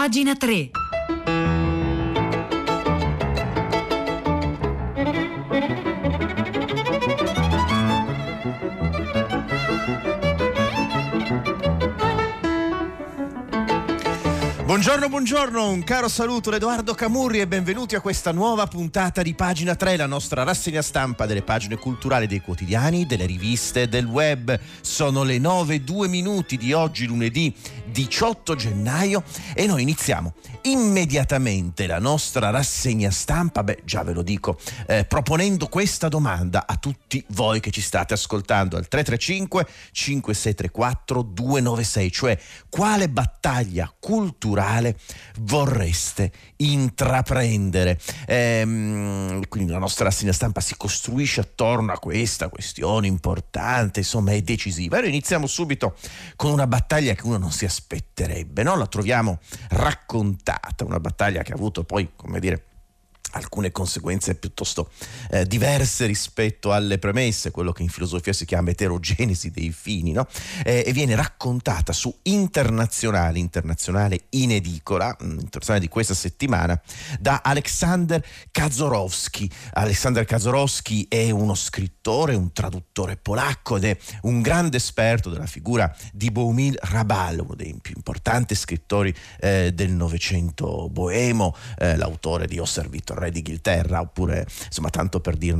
Pagina 3. Buongiorno, un caro saluto da Edoardo Camurri e benvenuti a questa nuova puntata di Pagina 3, la nostra rassegna stampa delle pagine culturali dei quotidiani, delle riviste, del web. Sono le 9:02 di oggi, lunedì 18 gennaio, e noi iniziamo immediatamente la nostra rassegna stampa, già ve lo dico, proponendo questa domanda a tutti voi che ci state ascoltando al 335 5634 296, cioè quale battaglia culturale vorreste intraprendere? Quindi la nostra rassegna stampa si costruisce attorno a questa questione importante, insomma è decisiva. Allora iniziamo subito con una battaglia che uno non si aspetterebbe, no? La troviamo raccontata, una battaglia che ha avuto poi, come dire, alcune conseguenze piuttosto diverse rispetto alle premesse, quello che in filosofia si chiama eterogenesi dei fini, no? E viene raccontata su Internazionale in edicola, Internazionale di questa settimana, da Aleksander Kaczorowski. Aleksander Kaczorowski è uno scrittore, un traduttore polacco ed è un grande esperto della figura di Bohumil Hrabal, uno dei più importanti scrittori del Novecento boemo, l'autore di Osservatorio D'Inghilterra, oppure insomma tanto per dire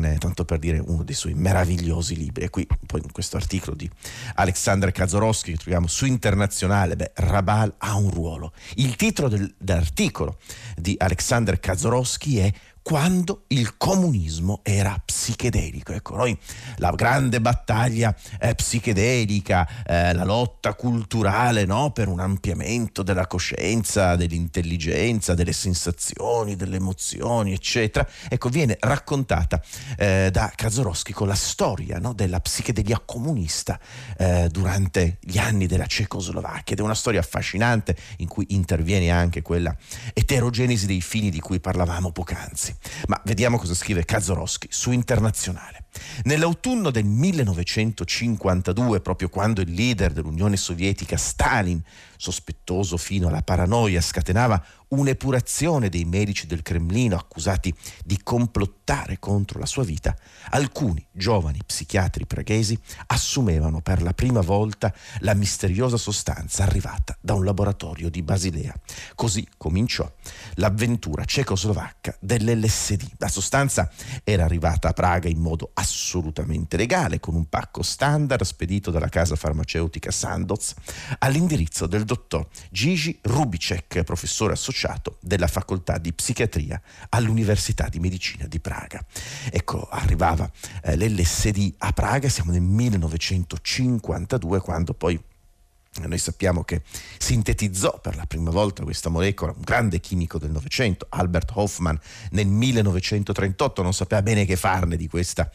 uno dei suoi meravigliosi libri. E qui poi in questo articolo di Aleksander Kaczorowski che troviamo su Internazionale, Hrabal ha un ruolo. Il titolo dell'articolo di Aleksander Kaczorowski è "Quando il comunismo era psichedelico". Ecco, noi la grande battaglia psichedelica, la lotta culturale, no, per un ampliamento della coscienza, dell'intelligenza, delle sensazioni, delle emozioni, eccetera. Ecco, viene raccontata da Kaczorowski con la storia, no, della psichedelia comunista durante gli anni della Cecoslovacchia, ed è una storia affascinante in cui interviene anche quella eterogenesi dei fini di cui parlavamo poc'anzi. Ma vediamo cosa scrive Kaczorowski su Internazionale. Nell'autunno del 1952, proprio quando il leader dell'Unione Sovietica, Stalin, sospettoso fino alla paranoia, scatenava un'epurazione dei medici del Cremlino accusati di complottare contro la sua vita, alcuni giovani psichiatri praghesi assumevano per la prima volta la misteriosa sostanza arrivata da un laboratorio di Basilea. Così cominciò l'avventura cecoslovacca dell'LSD. La sostanza era arrivata a Praga in modo assolutamente legale, con un pacco standard spedito dalla casa farmaceutica Sandoz all'indirizzo del dottor Jiří Roubíček, professore associato della facoltà di psichiatria all'Università di Medicina di Praga. Ecco, arrivava l'LSD a Praga, siamo nel 1952, quando poi noi sappiamo che sintetizzò per la prima volta questa molecola un grande chimico del Novecento, Albert Hofmann, nel 1938. Non sapeva bene che farne di questa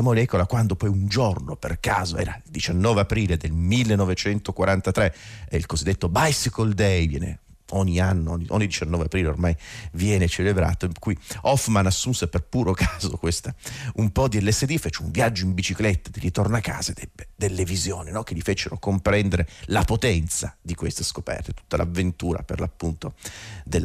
molecola, quando poi un giorno, per caso, era il 19 aprile del 1943, il cosiddetto Bicycle Day, viene ogni anno, ogni 19 aprile ormai viene celebrato, in cui Hofmann assunse per puro caso un po' di LSD, fece un viaggio in bicicletta di ritorno a casa ed ebbe delle visioni, no, che gli fecero comprendere la potenza di queste scoperte, tutta l'avventura per l'appunto di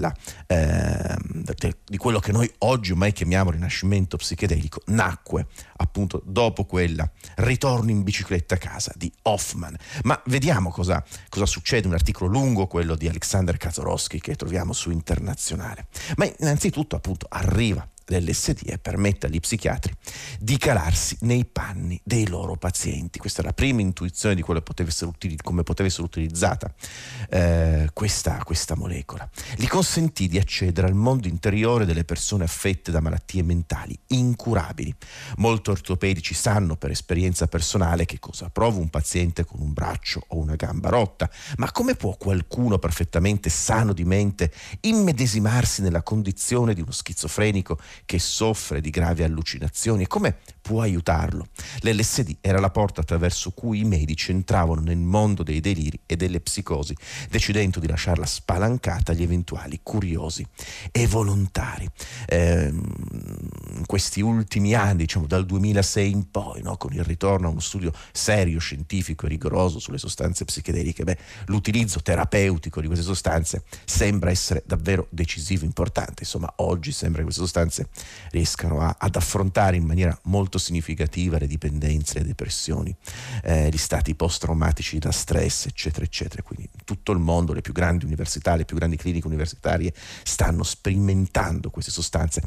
quello che noi oggi ormai chiamiamo rinascimento psichedelico. Nacque appunto dopo quella ritorno in bicicletta a casa di Hofmann. Ma vediamo cosa succede, un articolo lungo quello di Aleksander che troviamo su Internazionale. Ma innanzitutto appunto arriva l'LSD e permette agli psichiatri di calarsi nei panni dei loro pazienti. Questa è la prima intuizione di come poteva essere utilizzata questa molecola. Gli consentì di accedere al mondo interiore delle persone affette da malattie mentali incurabili. Molti ortopedici sanno per esperienza personale che cosa prova un paziente con un braccio o una gamba rotta, ma come può qualcuno perfettamente sano di mente immedesimarsi nella condizione di uno schizofrenico che soffre di gravi allucinazioni e come può aiutarlo. L'LSD era la porta attraverso cui i medici entravano nel mondo dei deliri e delle psicosi, decidendo di lasciarla spalancata agli eventuali curiosi e volontari. In questi ultimi anni, diciamo dal 2006 in poi, no, con il ritorno a uno studio serio, scientifico e rigoroso sulle sostanze psichedeliche, l'utilizzo terapeutico di queste sostanze sembra essere davvero decisivo, importante. Insomma, oggi sembra che queste sostanze riescano ad affrontare in maniera molto significativa le dipendenze, le depressioni, gli stati post-traumatici da stress, eccetera, eccetera. Quindi in tutto il mondo le più grandi università, le più grandi cliniche universitarie stanno sperimentando queste sostanze.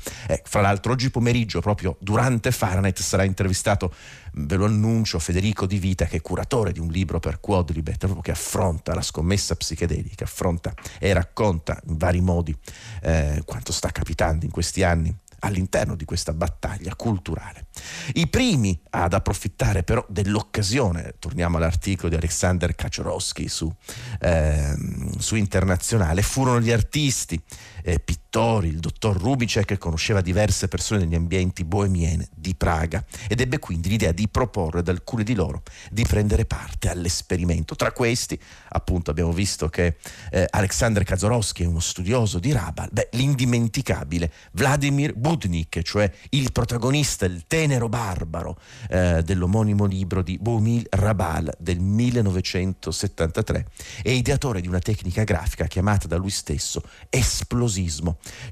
Fra l'altro oggi pomeriggio, proprio durante Fahrenheit, sarà intervistato, ve lo annuncio, Federico Di Vita, che è curatore di un libro per Quadlibet, proprio che affronta la scommessa psichedelica, affronta e racconta in vari modi quanto sta capitando in questi anni all'interno di questa battaglia culturale. I primi ad approfittare però dell'occasione, torniamo all'articolo di Aleksander Kaczorowski su Internazionale, furono gli artisti, pittori. Il dottor Roubíček conosceva diverse persone negli ambienti bohemieni di Praga ed ebbe quindi l'idea di proporre ad alcuni di loro di prendere parte all'esperimento. Tra questi, appunto, abbiamo visto che Aleksander Kaczorowski è uno studioso di Hrabal, l'indimenticabile Vladimír Boudník, cioè il protagonista, il tenero barbaro dell'omonimo libro di Bohumil Hrabal del 1973, e ideatore di una tecnica grafica chiamata da lui stesso esplosismo.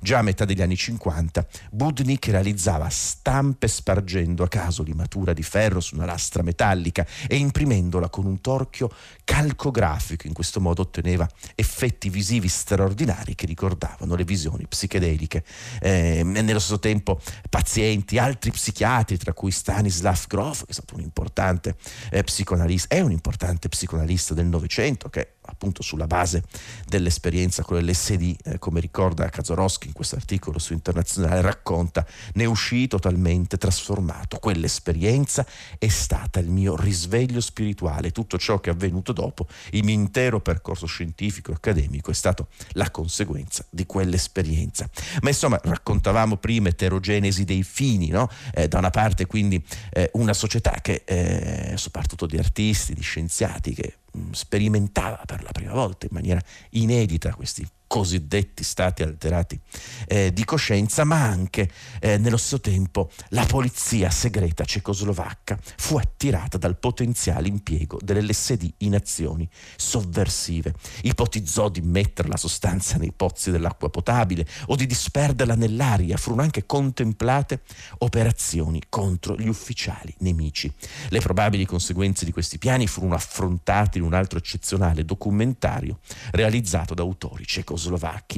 Già a metà degli anni 50 Boudník realizzava stampe spargendo a caso limatura di ferro su una lastra metallica e imprimendola con un torchio calcografico. In questo modo otteneva effetti visivi straordinari che ricordavano le visioni psichedeliche. Nello stesso tempo pazienti, altri psichiatri, tra cui Stanislav Grof, che è stato un importante psicoanalista del Novecento, che appunto sulla base dell'esperienza con l'LSD, come ricorda Kaczorowski in questo articolo su Internazionale, racconta: ne uscii totalmente trasformato, quell'esperienza è stata il mio risveglio spirituale, tutto ciò che è avvenuto dopo, il mio intero percorso scientifico e accademico è stato la conseguenza di quell'esperienza. Ma insomma, raccontavamo prima eterogenesi dei fini, no? Da una parte quindi una società che soprattutto di artisti, di scienziati, che sperimentava per la prima volta in maniera inedita questi cosiddetti stati alterati di coscienza, ma anche nello stesso tempo la polizia segreta cecoslovacca fu attirata dal potenziale impiego dell'LSD in azioni sovversive. Ipotizzò di mettere la sostanza nei pozzi dell'acqua potabile o di disperderla nell'aria. Furono anche contemplate operazioni contro gli ufficiali nemici. Le probabili conseguenze di questi piani furono affrontate in un altro eccezionale documentario realizzato da autori cecoslovacchi.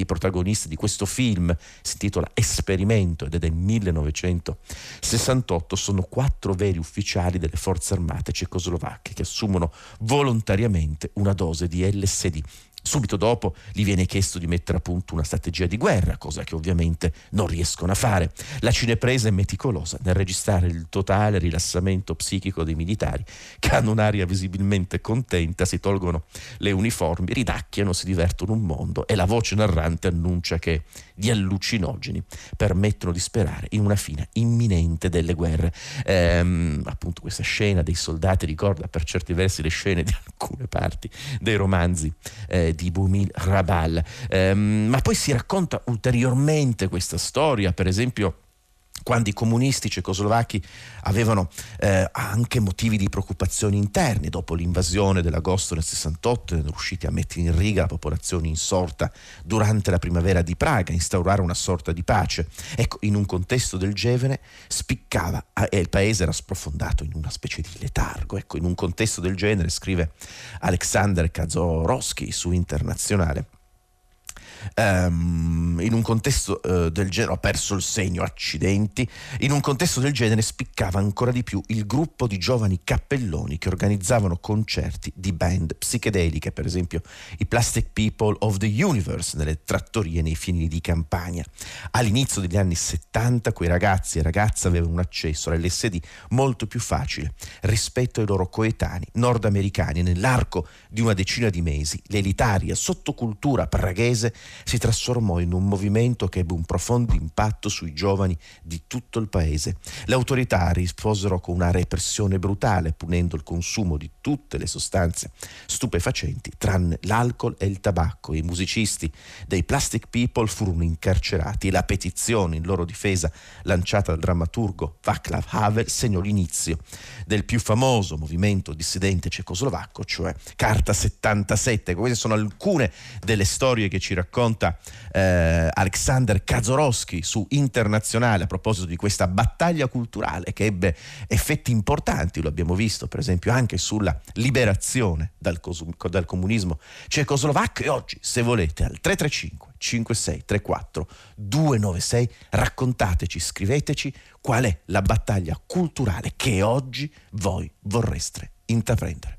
I protagonisti di questo film, si intitola Esperimento ed è del 1968, sono 4 veri ufficiali delle forze armate cecoslovacche che assumono volontariamente una dose di LSD. Subito dopo gli viene chiesto di mettere a punto una strategia di guerra, cosa che ovviamente non riescono a fare. La cinepresa è meticolosa nel registrare il totale rilassamento psichico dei militari, che hanno un'aria visibilmente contenta, si tolgono le uniformi, ridacchiano, si divertono un mondo, e la voce narrante annuncia che gli allucinogeni permettono di sperare in una fine imminente delle guerre. Appunto questa scena dei soldati ricorda per certi versi le scene di alcune parti dei romanzi di Bohumil Hrabal, ma poi si racconta ulteriormente questa storia, per esempio quando i comunisti cecoslovacchi avevano anche motivi di preoccupazioni interni. Dopo l'invasione dell'agosto del 68 erano riusciti a mettere in riga la popolazione insorta durante la primavera di Praga, instaurare una sorta di pace. Ecco, in un contesto del genere spiccava, e il paese era sprofondato in una specie di letargo. Ecco, in un contesto del genere, scrive Aleksander Kaczorowski su Internazionale, in un contesto del genere, ho perso il segno, accidenti, in un contesto del genere spiccava ancora di più il gruppo di giovani cappelloni che organizzavano concerti di band psichedeliche, per esempio i Plastic People of the Universe, nelle trattorie, nei fienili di campagna. All'inizio degli anni 70 quei ragazzi e ragazze avevano un accesso all'LSD molto più facile rispetto ai loro coetanei nordamericani. Nell'arco di una decina di mesi l'elitaria sottocultura praghese si trasformò in un un movimento che ebbe un profondo impatto sui giovani di tutto il paese. Le autorità risposero con una repressione brutale, punendo il consumo di tutte le sostanze stupefacenti tranne l'alcol e il tabacco. I musicisti dei Plastic People furono incarcerati e la petizione in loro difesa lanciata dal drammaturgo Václav Havel segnò l'inizio del più famoso movimento dissidente cecoslovacco, cioè Carta 77. Queste sono alcune delle storie che ci racconta Aleksander Kaczorowski su Internazionale a proposito di questa battaglia culturale che ebbe effetti importanti, lo abbiamo visto per esempio anche sulla liberazione dal comunismo cecoslovacco. E oggi, se volete, al 335 5634 296 raccontateci, scriveteci qual è la battaglia culturale che oggi voi vorreste intraprendere.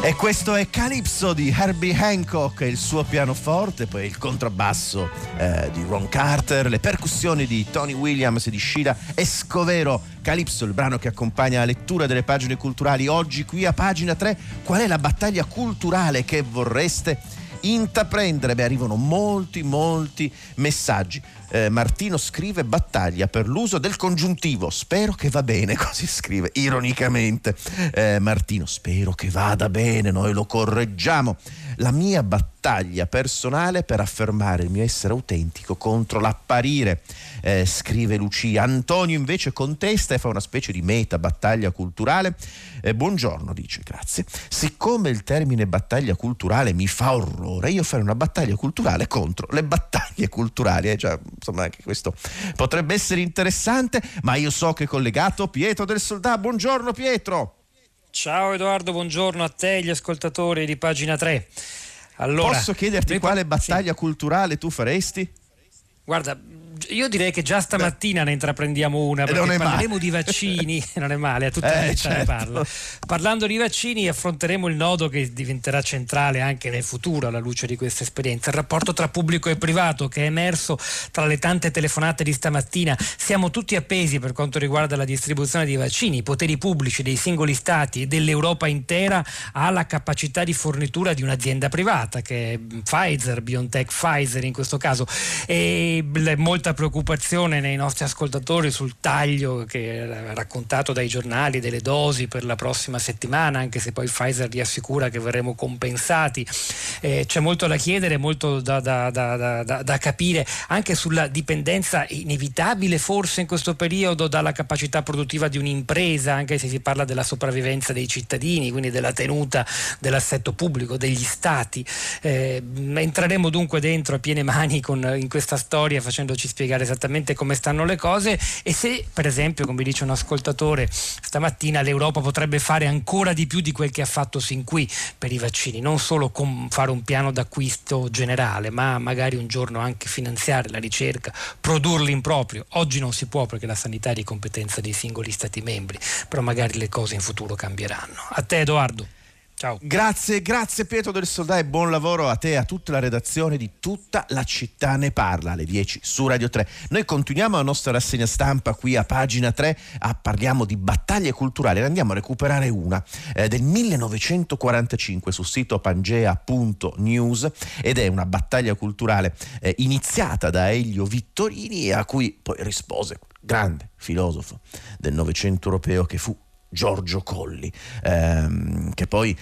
E questo è Calypso di Herbie Hancock, il suo pianoforte, poi il contrabbasso di Ron Carter, le percussioni di Tony Williams e di Sheila Escovero. Calypso, il brano che accompagna la lettura delle pagine culturali oggi qui a Pagina 3. Qual è la battaglia culturale che vorreste intraprendere? Beh, arrivano molti messaggi. Martino scrive: battaglia per l'uso del congiuntivo, spero che va bene. Così scrive ironicamente Martino, spero che vada bene, noi lo correggiamo. La mia battaglia personale per affermare il mio essere autentico contro l'apparire, scrive Lucia. Antonio invece contesta e fa una specie di meta battaglia culturale. Buongiorno, dice, grazie. Siccome il termine battaglia culturale mi fa orrore, io farei una battaglia culturale contro le battaglie culturali. Già, insomma, anche questo potrebbe essere interessante, ma io so che è collegato Pietro del Soldà. Buongiorno Pietro. Ciao Edoardo, buongiorno a te e agli ascoltatori di Pagina 3. Allora, posso chiederti quale battaglia culturale tu faresti? Guarda, io direi che già stamattina ne intraprendiamo una, perché parleremo male di vaccini, non è male, a tutta vita certo. Ne parla. Parlando di vaccini affronteremo il nodo che diventerà centrale anche nel futuro alla luce di questa esperienza, il rapporto tra pubblico e privato che è emerso tra le tante telefonate di stamattina. Siamo tutti appesi per quanto riguarda la distribuzione di vaccini, i poteri pubblici dei singoli stati e dell'Europa intera alla capacità di fornitura di un'azienda privata che è Pfizer, BioNTech Pfizer in questo caso, e molta preoccupazione nei nostri ascoltatori sul taglio che è raccontato dai giornali delle dosi per la prossima settimana, anche se poi Pfizer riassicura che verremo compensati. C'è molto da chiedere, molto da capire anche sulla dipendenza inevitabile forse in questo periodo dalla capacità produttiva di un'impresa, anche se si parla della sopravvivenza dei cittadini, quindi della tenuta dell'assetto pubblico, degli stati. Entreremo dunque dentro a piene mani in questa storia, facendoci spiegare esattamente come stanno le cose e se, per esempio, come dice un ascoltatore stamattina, l'Europa potrebbe fare ancora di più di quel che ha fatto sin qui per i vaccini, non solo fare un piano d'acquisto generale, ma magari un giorno anche finanziare la ricerca, produrli in proprio. Oggi non si può perché la sanità è di competenza dei singoli stati membri, però magari le cose in futuro cambieranno. A te Edoardo. Ciao. Grazie Pietro del Soldà e buon lavoro a te e a tutta la redazione di Tutta la città ne parla alle 10 su Radio 3. Noi continuiamo la nostra rassegna stampa qui a Pagina 3, parliamo di battaglie culturali, ne andiamo a recuperare una del 1945 sul sito Pangea.news ed è una battaglia culturale iniziata da Elio Vittorini a cui poi rispose grande filosofo del Novecento europeo che fu Giorgio Colli, che poi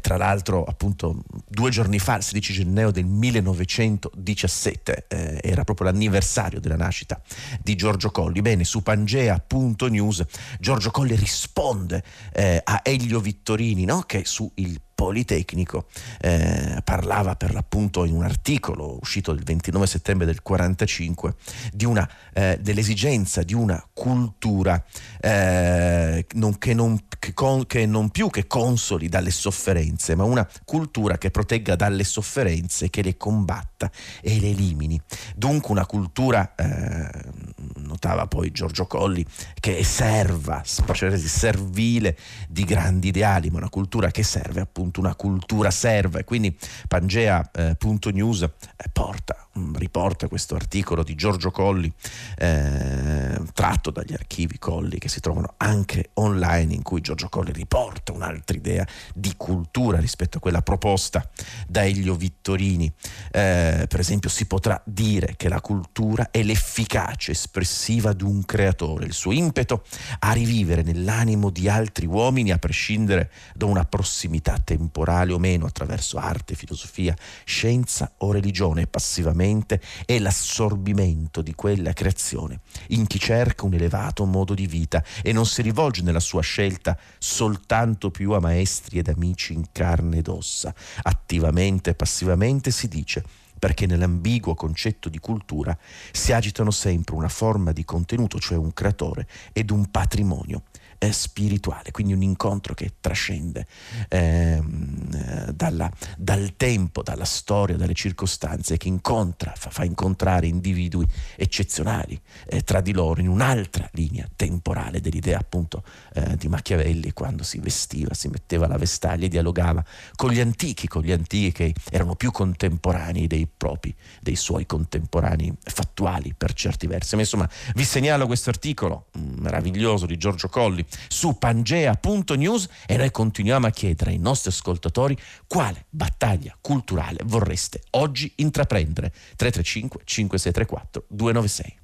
tra l'altro appunto 2 giorni fa, il 16 gennaio del 1917, era proprio l'anniversario della nascita di Giorgio Colli. Bene, su Pangea.news Giorgio Colli risponde a Elio Vittorini, no? Che su Il Politecnico parlava per l'appunto, in un articolo uscito il 29 settembre del 45, di dell'esigenza di una cultura che non consoli dalle sofferenze, ma una cultura che protegga dalle sofferenze, che le combatta e le elimini. Dunque una cultura, notava poi Giorgio Colli, che serva, servile di grandi ideali, ma una cultura che serve appunto, una cultura serva. E quindi Pangea.news riporta questo articolo di Giorgio Colli, tratto dagli archivi Colli che si trovano anche online, in cui Giorgio Colli riporta un'altra idea di cultura rispetto a quella proposta da Elio Vittorini. Per esempio, si potrà dire che la cultura è l'efficacia espressiva di un creatore, il suo impeto a rivivere nell'animo di altri uomini, a prescindere da una prossimità temporale o meno, attraverso arte, filosofia, scienza o religione. Passivamente è l'assorbimento di quella creazione in chi cerca un elevato modo di vita e non si rivolge nella sua scelta soltanto più a maestri ed amici in carne ed ossa. Attivamente e passivamente, si dice, perché nell'ambiguo concetto di cultura si agitano sempre una forma di contenuto, cioè un creatore, ed un patrimonio spirituale. Quindi un incontro che trascende dal tempo, dalla storia, dalle circostanze, che fa incontrare individui eccezionali tra di loro, in un'altra linea temporale dell'idea appunto di Machiavelli, quando si vestiva, si metteva la vestaglia e dialogava con gli antichi che erano più contemporanei dei suoi contemporanei fattuali per certi versi. Ma insomma, vi segnalo questo articolo meraviglioso di Giorgio Colli su Pangea.news, e noi continuiamo a chiedere ai nostri ascoltatori quale battaglia culturale vorreste oggi intraprendere. 335 5634 296.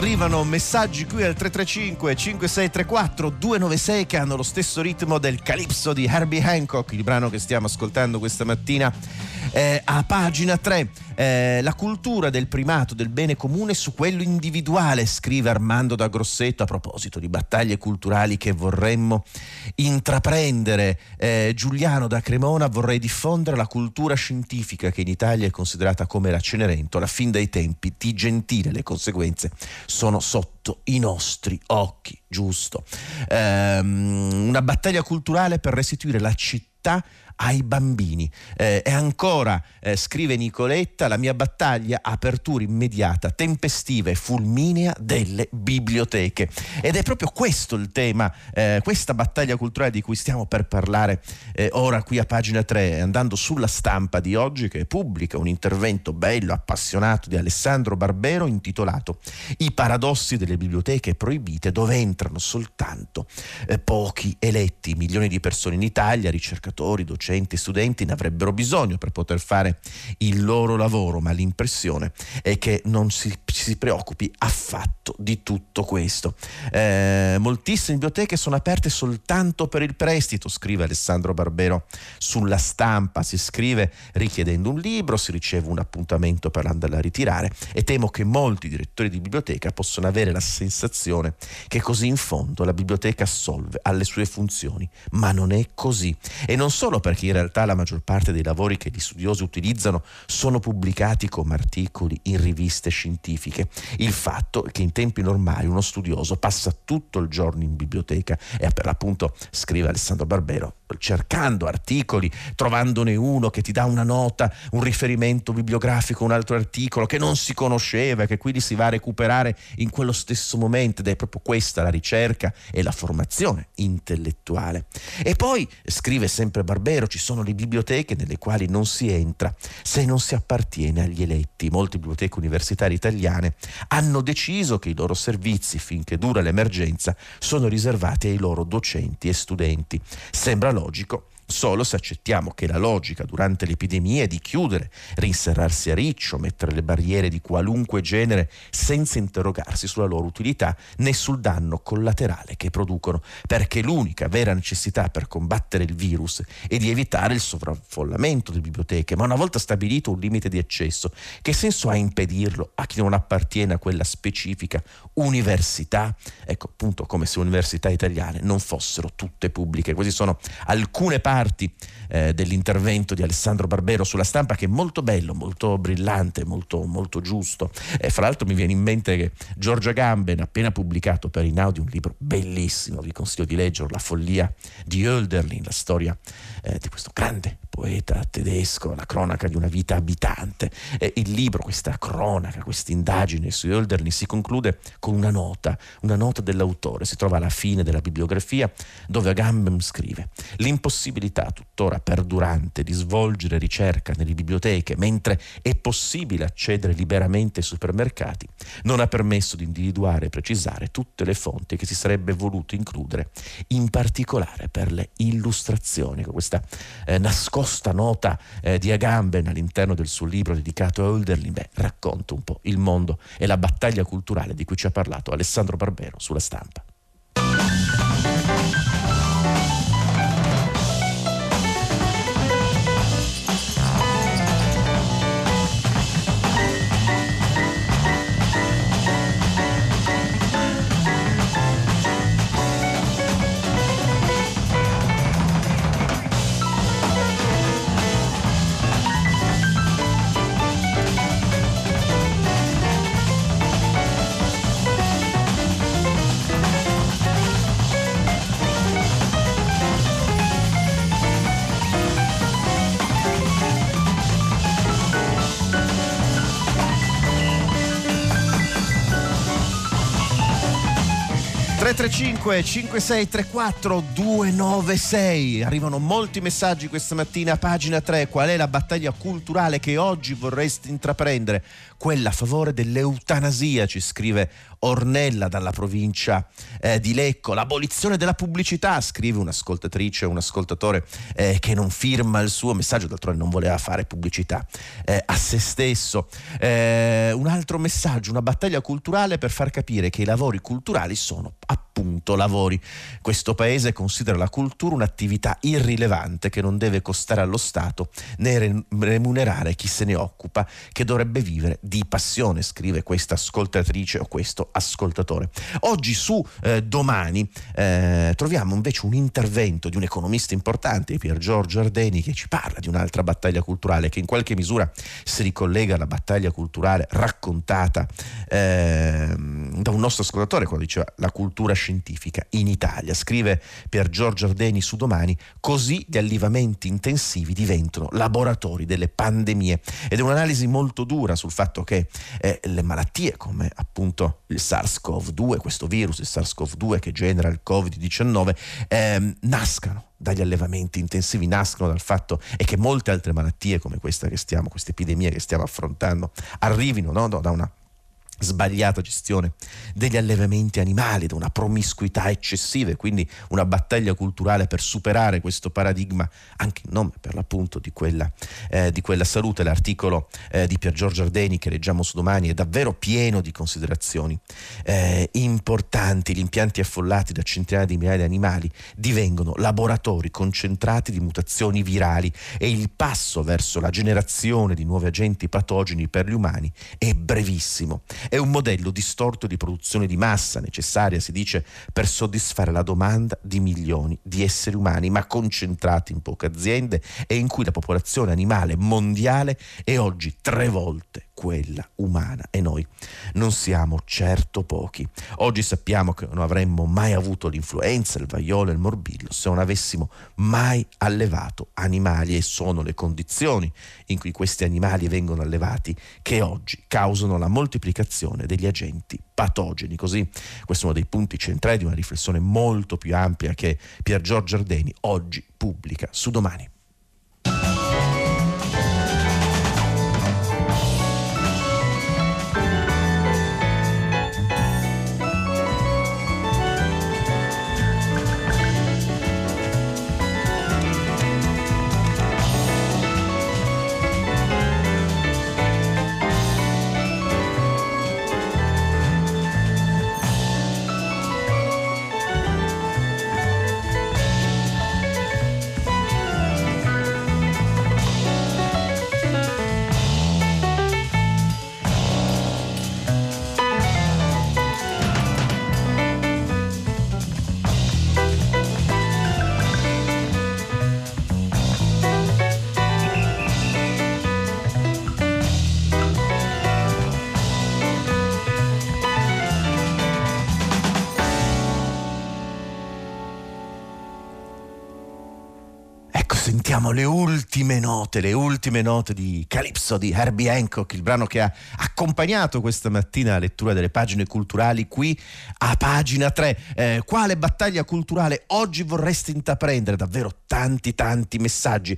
Arrivano messaggi qui al 335 5634 296 che hanno lo stesso ritmo del Calypso di Herbie Hancock, il brano che stiamo ascoltando questa mattina a Pagina 3. La cultura del primato del bene comune su quello individuale, scrive Armando da Grosseto a proposito di battaglie culturali che vorremmo intraprendere. Giuliano da Cremona: vorrei diffondere la cultura scientifica, che in Italia è considerata come la Cenerentola fin dai tempi di Gentile, le conseguenze sono sotto i nostri occhi. Giusto, una battaglia culturale per restituire la città ai bambini. E ancora scrive Nicoletta: la mia battaglia, apertura immediata, tempestiva e fulminea delle biblioteche. Ed è proprio questo il tema, questa battaglia culturale di cui stiamo per parlare ora qui a Pagina 3, andando sulla Stampa di oggi, che pubblica un intervento bello, appassionato, di Alessandro Barbero, intitolato I paradossi delle biblioteche proibite, dove entrano soltanto pochi eletti. Milioni di persone in Italia, ricercatori, docenti, studenti, ne avrebbero bisogno per poter fare il loro lavoro, ma l'impressione è che non si preoccupi affatto di tutto questo. Moltissime biblioteche sono aperte soltanto per il prestito, scrive Alessandro Barbero sulla Stampa. Si scrive: richiedendo un libro si riceve un appuntamento per andarla a ritirare, e temo che molti direttori di biblioteca possono avere la sensazione che così in fondo la biblioteca assolve alle sue funzioni, ma non è così. E non solo perché che in realtà la maggior parte dei lavori che gli studiosi utilizzano sono pubblicati come articoli in riviste scientifiche. Il fatto è che in tempi normali uno studioso passa tutto il giorno in biblioteca e per l'appunto, scrive Alessandro Barbero, cercando articoli, trovandone uno che ti dà una nota, un riferimento bibliografico, un altro articolo che non si conosceva, che quindi si va a recuperare in quello stesso momento, ed è proprio questa la ricerca e la formazione intellettuale. E poi, scrive sempre Barbero, ci sono le biblioteche nelle quali non si entra se non si appartiene agli eletti. Molte biblioteche universitarie italiane hanno deciso che i loro servizi, finché dura l'emergenza, sono riservati ai loro docenti e studenti. Sembra logico solo se accettiamo che la logica durante l'epidemia è di chiudere, rinserrarsi a riccio, mettere le barriere di qualunque genere senza interrogarsi sulla loro utilità né sul danno collaterale che producono, perché l'unica vera necessità per combattere il virus è di evitare il sovraffollamento di biblioteche. Ma una volta stabilito un limite di accesso, che senso ha impedirlo a chi non appartiene a quella specifica università? Ecco, appunto, come se università italiane non fossero tutte pubbliche. Queste sono alcune parti dell'intervento di Alessandro Barbero sulla Stampa, che è molto bello, molto brillante, molto giusto. Fra l'altro mi viene in mente che Giorgia Gamben ha appena pubblicato per Inaudi un libro bellissimo, vi consiglio di leggerlo, La follia di Hölderlin, la storia di questo grande poeta tedesco, la cronaca di una vita abitante. Il libro, questa cronaca, questa indagine su Hölderlin si conclude con una nota dell'autore, si trova alla fine della bibliografia, dove Agamben scrive: l'impossibilità tuttora perdurante di svolgere ricerca nelle biblioteche, mentre è possibile accedere liberamente ai supermercati, non ha permesso di individuare e precisare tutte le fonti che si sarebbe voluto includere, in particolare per le illustrazioni. Questa nascosta nota di Agamben all'interno del suo libro dedicato a Hölderlin racconta un po' il mondo e la battaglia culturale di cui ci ha parlato Alessandro Barbero sulla Stampa. Arrivano molti messaggi questa mattina a Pagina 3. Qual è la battaglia culturale che oggi vorresti intraprendere? Quella a favore dell'eutanasia, ci scrive Ornella dalla provincia di Lecco. L'abolizione della pubblicità, scrive un'ascoltatrice, un ascoltatore che non firma il suo messaggio, d'altronde non voleva fare pubblicità a se stesso. Un altro messaggio: una battaglia culturale per far capire che i lavori culturali sono appunto lavori. Questo paese considera la cultura un'attività irrilevante che non deve costare allo Stato né remunerare chi se ne occupa, che dovrebbe vivere di passione, scrive questa ascoltatrice o questo ascoltatore. Oggi su Domani troviamo invece un intervento di un economista importante, Pier Giorgio Ardeni, che ci parla di un'altra battaglia culturale che in qualche misura si ricollega alla battaglia culturale raccontata da un nostro ascoltatore quando diceva la cultura scientifica in Italia. Scrive Pier Giorgio Ardeni su Domani: così gli allevamenti intensivi diventano laboratori delle pandemie. Ed è un'analisi molto dura sul fatto che le malattie come appunto il SARS-CoV-2, questo virus, il SARS-CoV-2 che genera il Covid-19, nascano dagli allevamenti intensivi, nascono dal fatto e che molte altre malattie come questa epidemia che stiamo affrontando arrivino da una sbagliata gestione degli allevamenti animali, da una promiscuità eccessiva, e quindi una battaglia culturale per superare questo paradigma anche in nome per l'appunto di quella salute. L'articolo di Pier Giorgio Ardeni che leggiamo su Domani è davvero pieno di considerazioni importanti. Gli impianti affollati da centinaia di migliaia di animali divengono laboratori concentrati di mutazioni virali e il passo verso la generazione di nuovi agenti patogeni per gli umani è brevissimo. è un modello distorto di produzione di massa, necessaria, si dice, per soddisfare la domanda di milioni di esseri umani, ma concentrati in poche aziende, e in cui la popolazione animale mondiale è oggi 3 volte quella umana, e noi non siamo certo pochi. Oggi sappiamo che non avremmo mai avuto l'influenza, il vaiolo e il morbillo se non avessimo mai allevato animali, e sono le condizioni in cui questi animali vengono allevati che oggi causano la moltiplicazione degli agenti patogeni. Così, questo è uno dei punti centrali di una riflessione molto più ampia che Pier Giorgio Ardeni oggi pubblica su Domani. Sentiamo le ultime note di Calypso di Herbie Hancock, il brano che ha accompagnato questa mattina la lettura delle pagine culturali qui a Pagina 3. Quale battaglia culturale oggi vorresti intraprendere? Davvero tanti messaggi.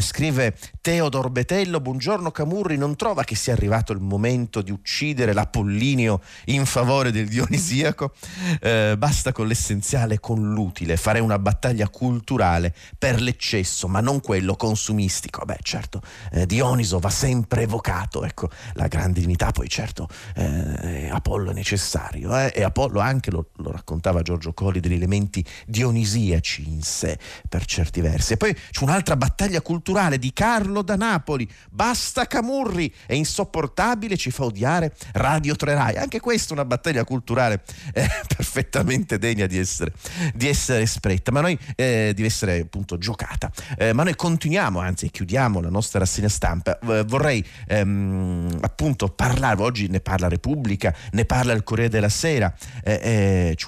Scrive Teodor Betello: buongiorno Camurri, non trova che sia arrivato il momento di uccidere l'Apollinio in favore del dionisiaco? Basta con l'essenziale, con l'utile. Farei una battaglia culturale per l'eccesso, ma non quello consumistico. Beh, certo, Dioniso va sempre evocato, ecco, la grande divinità, poi certo Apollo è necessario, e Apollo anche, lo raccontava Giorgio Colli, degli elementi dionisiaci in sé per certi versi. E poi c'è un'altra battaglia culturale di Carlo da Napoli: basta Camurri, è insopportabile, ci fa odiare Radio Tre Rai. Anche questa è una battaglia culturale perfettamente degna di essere espretta, ma noi deve essere appunto giocata. Ma noi continuiamo, anzi chiudiamo la nostra rassegna stampa. Vorrei appunto parlare, oggi ne parla Repubblica, ne parla il Corriere della Sera,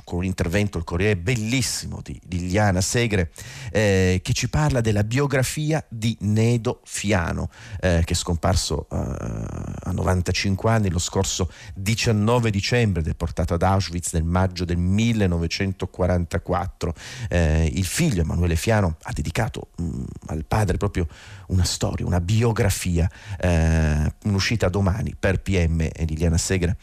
con un intervento, il Corriere, bellissimo, di Liliana Segre, che ci parla della biografia di Nedo Fiano, che è scomparso a 95 anni lo scorso 19 dicembre, deportato ad Auschwitz nel maggio del 1944. Il figlio Emanuele Fiano ha dedicato al padre proprio una storia, una biografia, un'uscita Domani per PM, e Liliana Segre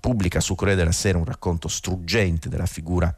pubblica su Corriere della Sera un racconto struggente della figura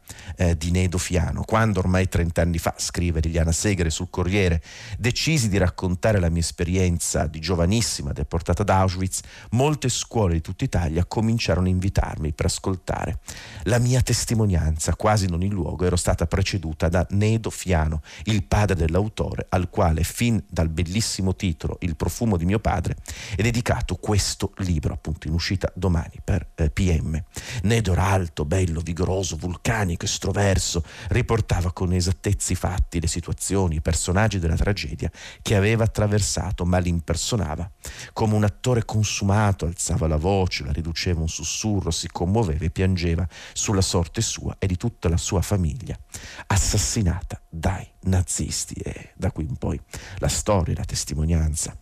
di Nedo Fiano. Quando ormai 30 anni fa, scrive Liliana Segre sul Corriere, decisi di raccontare la mia esperienza di giovanissima deportata ad Auschwitz, molte scuole di tutta Italia cominciarono a invitarmi per ascoltare la mia testimonianza. Quasi in ogni luogo ero stata preceduta da Nedo Fiano, il padre dell'autore, al quale fin dal bellissimo titolo Il profumo di mio padre è dedicato questo libro, appunto in uscita Domani per PM. Nedo era alto, bello, vigoroso, vulcanico, estroverso, riportava con esattezza i fatti, le situazioni, i personaggi della tragedia che aveva attraversato, ma li impersonava come un attore consumato. Alzava la voce, la riduceva a un sussurro, si commuoveva e piangeva sulla sorte sua e di tutta la sua famiglia assassinata dai nazisti. E da qui in poi la storia, la testimonianza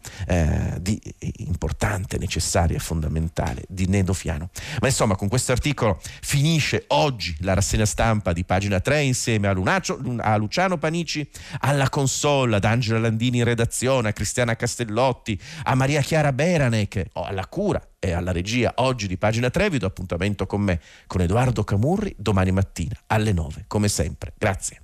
di importante, necessaria e fondamentale di Nedo Fiano. Ma insomma, con questo articolo finisce oggi la rassegna stampa di Pagina 3, insieme a Luciano Panici alla console, ad Angela Landini in redazione, a Cristiana Castellotti, a Maria Chiara Beranec alla cura e alla regia oggi di Pagina 3. Vi do appuntamento con me, con Edoardo Camurri, domani mattina alle 9 come sempre. Grazie.